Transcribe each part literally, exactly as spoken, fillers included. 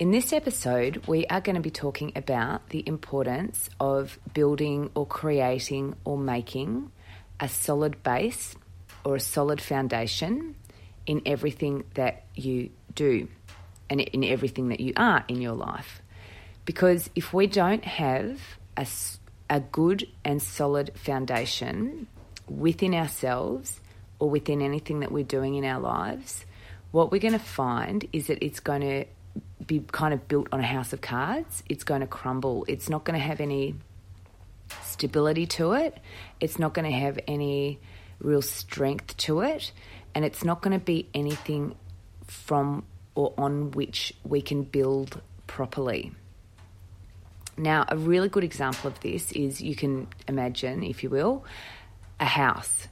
In this episode, we are going to be talking about the importance of building or creating or making a solid base or a solid foundation in everything that you do and in everything that you are in your life. Because if we don't have a, a good and solid foundation within ourselves or within anything that we're doing in our lives, what we're going to find is that it's going to be kind of built on a house of cards. It's going to crumble. It's not going to have any stability to it. It's not going to have any real strength to it. And it's not going to be anything from or on which we can build properly. Now, a really good example of this is you can imagine, if you will, a house.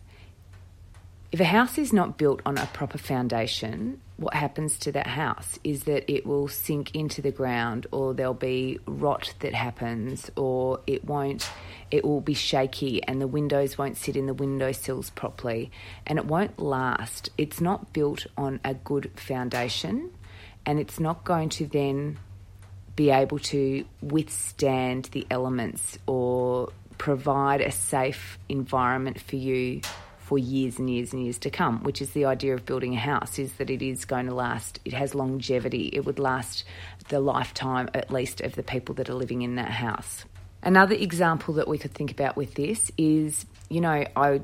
If a house is not built on a proper foundation, what happens to that house is that it will sink into the ground, or there'll be rot that happens, or it won't, it will be shaky and the windows won't sit in the windowsills properly and it won't last. It's not built on a good foundation and it's not going to then be able to withstand the elements or provide a safe environment for you for years and years and years to come, which is the idea of building a house, is that it is going to last. It has longevity. It would last the lifetime, at least, of the people that are living in that house. Another example that we could think about with this is, you know, I,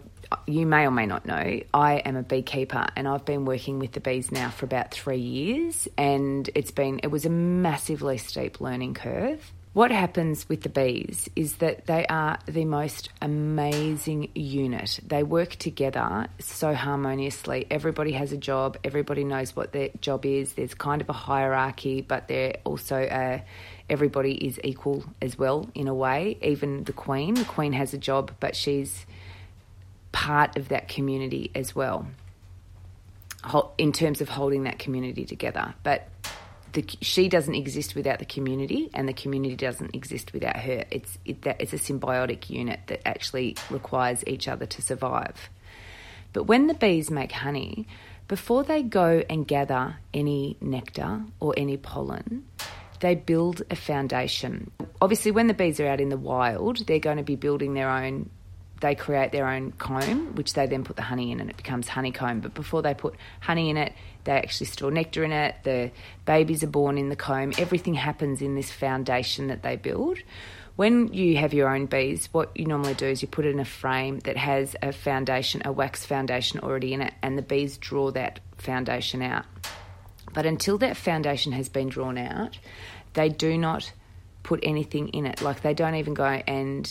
you may or may not know, I am a beekeeper and I've been working with the bees now for about three years and it's been, it was a massively steep learning curve. What happens with the bees is that they are the most amazing unit. They work together so harmoniously. Everybody has a job. Everybody knows what their job is. There's kind of a hierarchy, but they're also a, everybody is equal as well in a way. Even the queen. The queen has a job, but she's part of that community as well in terms of holding that community together. But The, she doesn't exist without the community, and the community doesn't exist without her. It's it, that, it's a symbiotic unit that actually requires each other to survive. But when the bees make honey, before they go and gather any nectar or any pollen, they build a foundation. Obviously, when the bees are out in the wild, they're going to be building their own. They create their own comb, which they then put the honey in, and it becomes honeycomb. But before they put honey in it, they actually store nectar in it. The babies are born in the comb. Everything happens in this foundation that they build. When you have your own bees, what you normally do is you put it in a frame that has a foundation, a wax foundation already in it, and the bees draw that foundation out. But until that foundation has been drawn out, they do not put anything in it. Like, they don't even go and...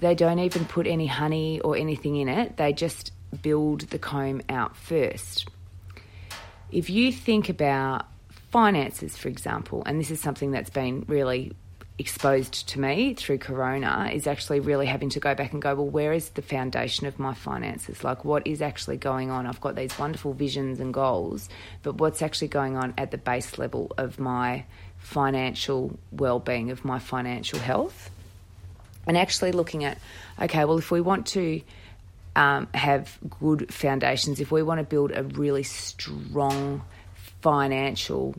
They don't even put any honey or anything in it. They just build the comb out first. If you think about finances, for example, and this is something that's been really exposed to me through Corona, is actually really having to go back and go, well, where is the foundation of my finances? Like, what is actually going on? I've got these wonderful visions and goals, but what's actually going on at the base level of my financial well-being, of my financial health? And actually looking at, okay, well, if we want to um, have good foundations, if we want to build a really strong financial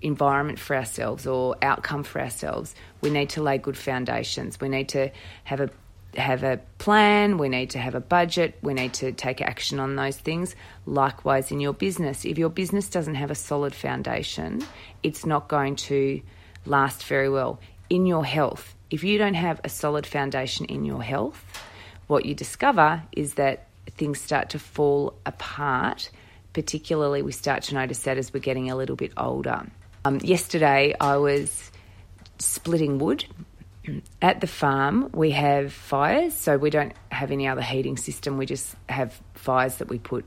environment for ourselves or outcome for ourselves, we need to lay good foundations. We need to have a have a plan. We need to have a budget. We need to take action on those things. Likewise, in your business, if your business doesn't have a solid foundation, it's not going to last very well. In your health, if you don't have a solid foundation in your health, what you discover is that things start to fall apart. Particularly, we start to notice that as we're getting a little bit older. Um, yesterday, I was splitting wood. At the farm, we have fires, so we don't have any other heating system. We just have fires that we put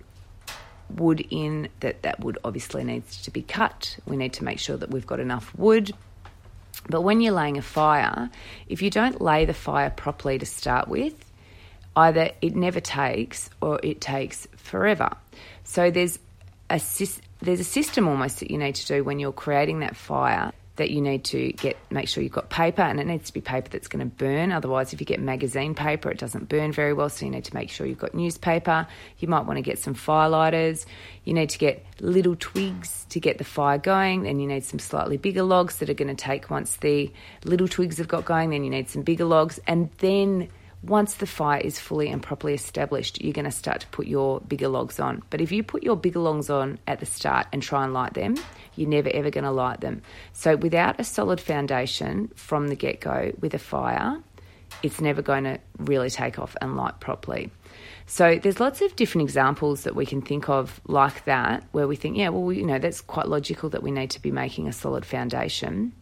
wood in, that that wood obviously needs to be cut. We need to make sure that we've got enough wood. But when you're laying a fire, if you don't lay the fire properly to start with, either it never takes or it takes forever. So there's a, there's a system almost that you need to do when you're creating that fire, that you need to get, make sure you've got paper, and it needs to be paper that's going to burn. Otherwise, if you get magazine paper, it doesn't burn very well, so you need to make sure you've got newspaper. You might want to get some fire lighters. You need to get little twigs to get the fire going. Then you need some slightly bigger logs that are going to take, once the little twigs have got going, then you need some bigger logs. And then once the fire is fully and properly established, you're going to start to put your bigger logs on. But if you put your bigger logs on at the start and try and light them, you're never ever going to light them. So without a solid foundation from the get-go with a fire, it's never going to really take off and light properly. So there's lots of different examples that we can think of like that, where we think, yeah, well, you know, that's quite logical that we need to be making a solid foundation.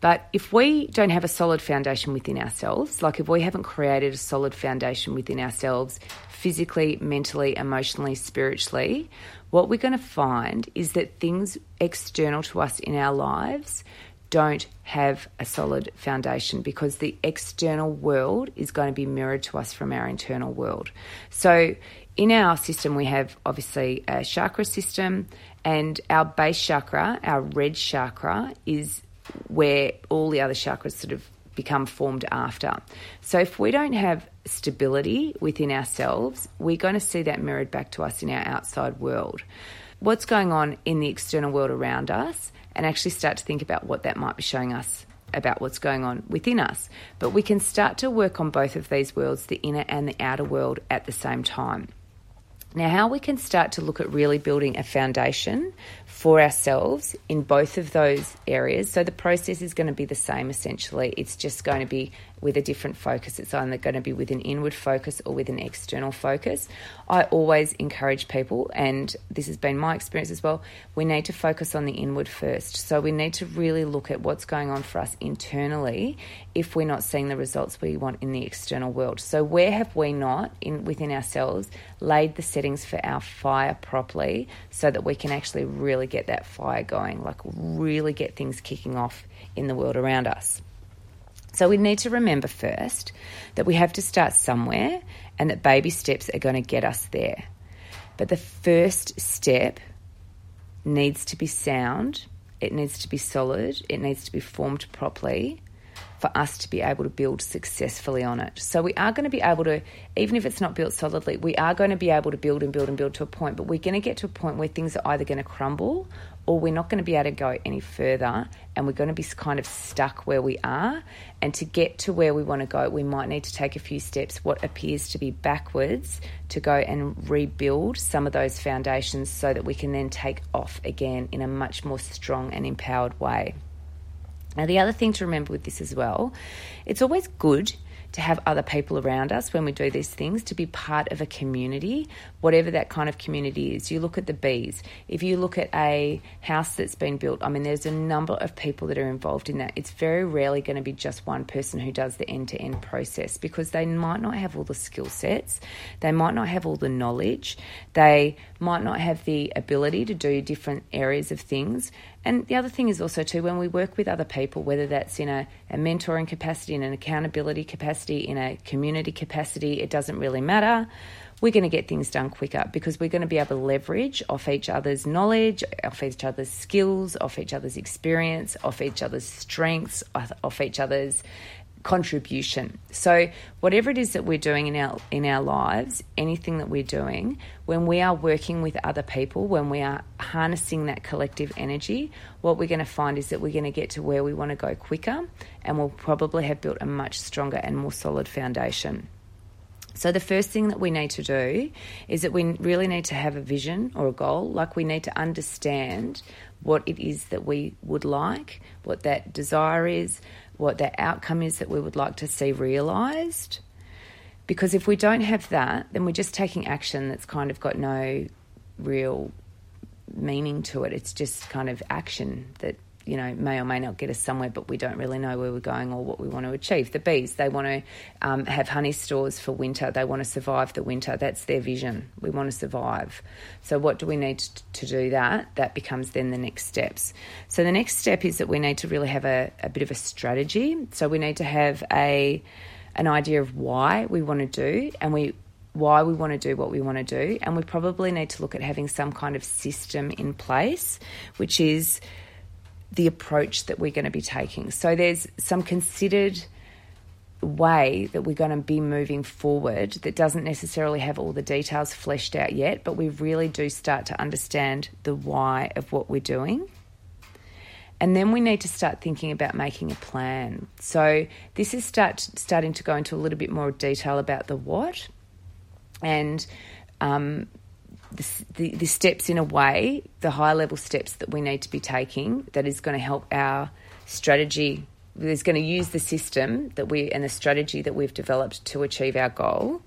But if we don't have a solid foundation within ourselves, like if we haven't created a solid foundation within ourselves physically, mentally, emotionally, spiritually, what we're going to find is that things external to us in our lives don't have a solid foundation, because the external world is going to be mirrored to us from our internal world. So in our system, we have obviously a chakra system, and our base chakra, our red chakra, is where all the other chakras sort of become formed after. So if we don't have stability within ourselves, we're going to see that mirrored back to us in our outside world. What's going on in the external world around us, and actually start to think about what that might be showing us about what's going on within us. But we can start to work on both of these worlds, the inner and the outer world, at the same time. Now, how we can start to look at really building a foundation for ourselves in both of those areas. So the process is going to be the same, essentially. It's just going to be with a different focus. It's either going to be with an inward focus or with an external focus. I always encourage people, and this has been my experience as well, we need to focus on the inward first. So we need to really look at what's going on for us internally if we're not seeing the results we want in the external world. So where have we not, in within ourselves, laid the set for our fire properly, so that we can actually really get that fire going, like really get things kicking off in the world around us. So we need to remember first that we have to start somewhere, and that baby steps are going to get us there. But the first step needs to be sound, it needs to be solid, it needs to be formed properly for us to be able to build successfully on it. So we are going to be able to, even if it's not built solidly, we are going to be able to build and build and build to a point, but we're going to get to a point where things are either going to crumble, or we're not going to be able to go any further, and we're going to be kind of stuck where we are. And to get to where we want to go, we might need to take a few steps, what appears to be backwards, to go and rebuild some of those foundations, so that we can then take off again in a much more strong and empowered way. Now, the other thing to remember with this as well, it's always good to have other people around us when we do these things, to be part of a community, whatever that kind of community is. You look at the bees. If you look at a house that's been built, I mean, there's a number of people that are involved in that. It's very rarely going to be just one person who does the end-to-end process, because they might not have all the skill sets. They might not have all the knowledge. They might not have the ability to do different areas of things. And the other thing is also too, when we work with other people, whether that's in a, a mentoring capacity, in an accountability capacity, in a community capacity, it doesn't really matter. We're going to get things done quicker, because we're going to be able to leverage off each other's knowledge, off each other's skills, off each other's experience, off each other's strengths, off each other's contribution. So whatever it is that we're doing in our in our lives, anything that we're doing, when we are working with other people, when we are harnessing that collective energy, what we're going to find is that we're going to get to where we want to go quicker, and we'll probably have built a much stronger and more solid foundation. So the first thing that we need to do is that we really need to have a vision or a goal. Like, we need to understand what it is that we would like, what that desire is, what that outcome is that we would like to see realised. Because if we don't have that, then we're just taking action that's kind of got no real meaning to it. It's just kind of action that you know, may or may not get us somewhere, but we don't really know where we're going or what we want to achieve. The bees, they want to um, have honey stores for winter. They want to survive the winter. That's their vision. We want to survive. So what do we need to, to do that? That becomes then the next steps. So the next step is that we need to really have a, a bit of a strategy. So we need to have a an idea of why we want to do and we why we want to do what we want to do. And we probably need to look at having some kind of system in place, which is the approach that we're going to be taking. So there's some considered way that we're going to be moving forward that doesn't necessarily have all the details fleshed out yet, but we really do start to understand the why of what we're doing. And then we need to start thinking about making a plan. So this is start starting to go into a little bit more detail about the what and um The, the, the steps in a way, the high-level steps that we need to be taking that is going to help our strategy, is going to use the system that we and the strategy that we've developed to achieve our goal.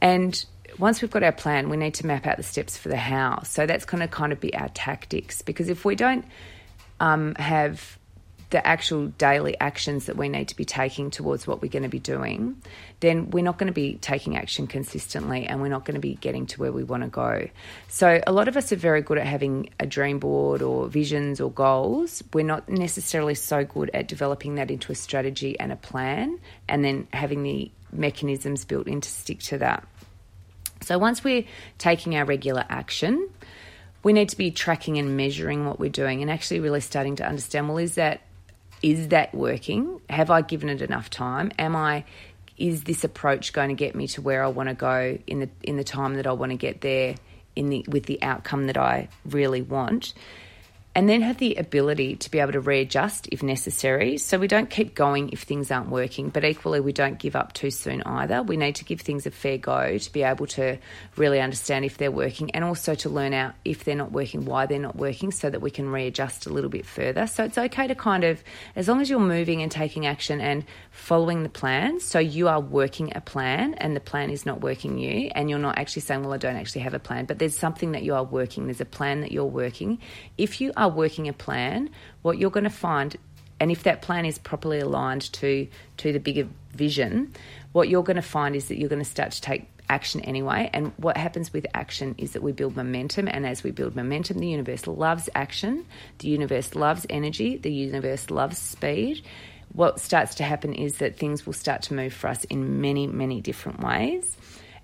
And once we've got our plan, we need to map out the steps for the how. So that's going to kind of be our tactics, because if we don't um, have the actual daily actions that we need to be taking towards what we're going to be doing, then we're not going to be taking action consistently and we're not going to be getting to where we want to go. So a lot of us are very good at having a dream board or visions or goals. We're not necessarily so good at developing that into a strategy and a plan and then having the mechanisms built in to stick to that. So once we're taking our regular action, we need to be tracking and measuring what we're doing and actually really starting to understand, well, is that Is that working? Have I given it enough time? Am I? Is this approach going to get me to where I want to go in the in the time that I want to get there, in the with the outcome that I really want? And then have the ability to be able to readjust if necessary, so we don't keep going if things aren't working, but equally we don't give up too soon either. We need to give things a fair go to be able to really understand if they're working and also to learn out if they're not working, why they're not working, so that we can readjust a little bit further. So it's okay to kind of, as long as you're moving and taking action and following the plan, so you are working a plan and the plan is not working you and you're not actually saying, well, I don't actually have a plan, but there's something that you are working. There's a plan that you're working. If you are are working a plan, what you're going to find, and if that plan is properly aligned to to the bigger vision, what you're going to find is that you're going to start to take action anyway. And what happens with action is that we build momentum, and as we build momentum, the universe loves action, the universe loves energy, the universe loves speed. What starts to happen is that things will start to move for us in many, many different ways.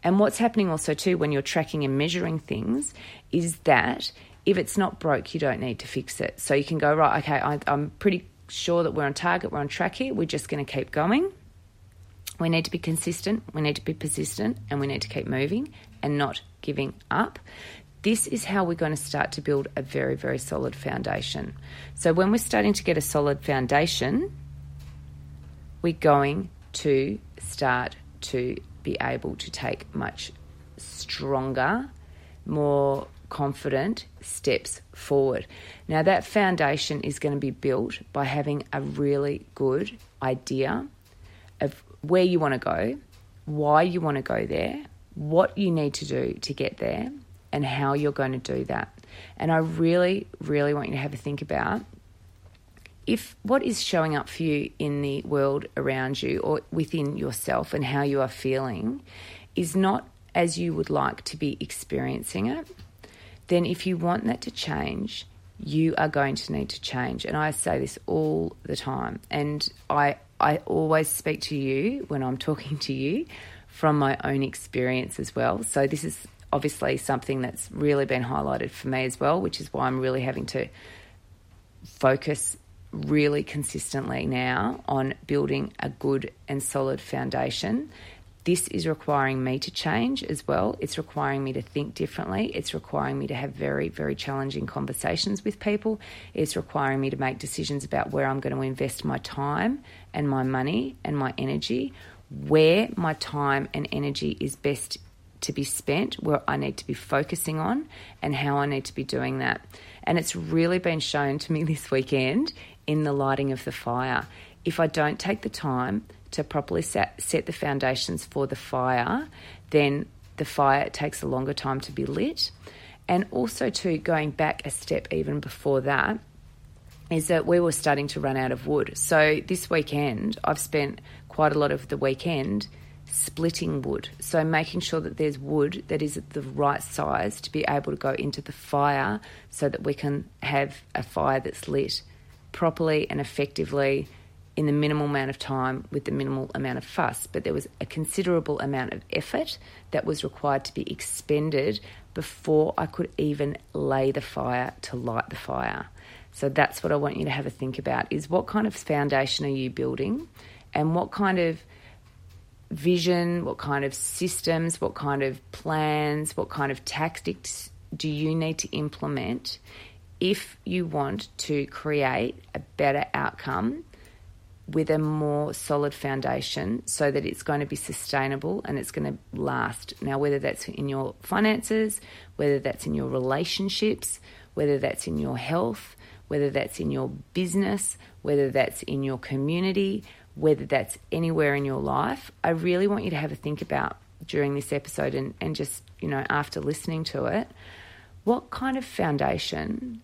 And what's happening also too when you're tracking and measuring things is that if it's not broke, you don't need to fix it. So you can go, right, okay, I, I'm pretty sure that we're on target, we're on track here, we're just going to keep going. We need to be consistent, we need to be persistent, and we need to keep moving and not giving up. This is how we're going to start to build a very, very solid foundation. So when we're starting to get a solid foundation, we're going to start to be able to take much stronger, more confident steps forward. Now, that foundation is going to be built by having a really good idea of where you want to go, why you want to go there, what you need to do to get there, and how you're going to do that. And I really, really want you to have a think about if what is showing up for you in the world around you or within yourself and how you are feeling is not as you would like to be experiencing it, then if you want that to change, you are going to need to change. And I say this all the time. And I I always speak to you when I'm talking to you from my own experience as well. So this is obviously something that's really been highlighted for me as well, which is why I'm really having to focus really consistently now on building a good and solid foundation. This is requiring me to change as well. It's requiring me to think differently. It's requiring me to have very, very challenging conversations with people. It's requiring me to make decisions about where I'm going to invest my time and my money and my energy, where my time and energy is best to be spent, where I need to be focusing on, and how I need to be doing that. And it's really been shown to me this weekend in the lighting of the fire. If I don't take the time to properly set, set the foundations for the fire, then the fire takes a longer time to be lit. And also to going back a step even before that, is that we were starting to run out of wood. So this weekend, I've spent quite a lot of the weekend splitting wood, so making sure that there's wood that is at the right size to be able to go into the fire so that we can have a fire that's lit properly and effectively in the minimal amount of time with the minimal amount of fuss. But there was a considerable amount of effort that was required to be expended before I could even lay the fire to light the fire. So that's what I want you to have a think about, is what kind of foundation are you building, and what kind of vision, what kind of systems, what kind of plans, what kind of tactics do you need to implement if you want to create a better outcome with a more solid foundation so that it's going to be sustainable and it's going to last. Now, whether that's in your finances, whether that's in your relationships, whether that's in your health, whether that's in your business, whether that's in your community, whether that's anywhere in your life, I really want you to have a think about during this episode and, and just, you know, after listening to it, what kind of foundation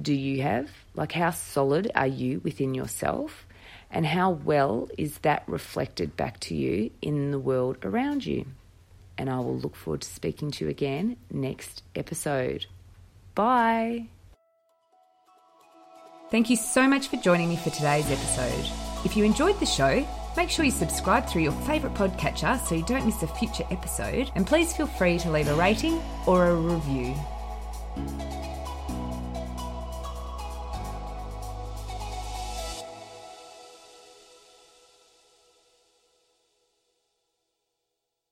do you have? Like, how solid are you within yourself, and how well is that reflected back to you in the world around you? And I will look forward to speaking to you again next episode. Bye. Thank you so much for joining me for today's episode. If you enjoyed the show, make sure you subscribe through your favourite podcatcher so you don't miss a future episode, and please feel free to leave a rating or a review.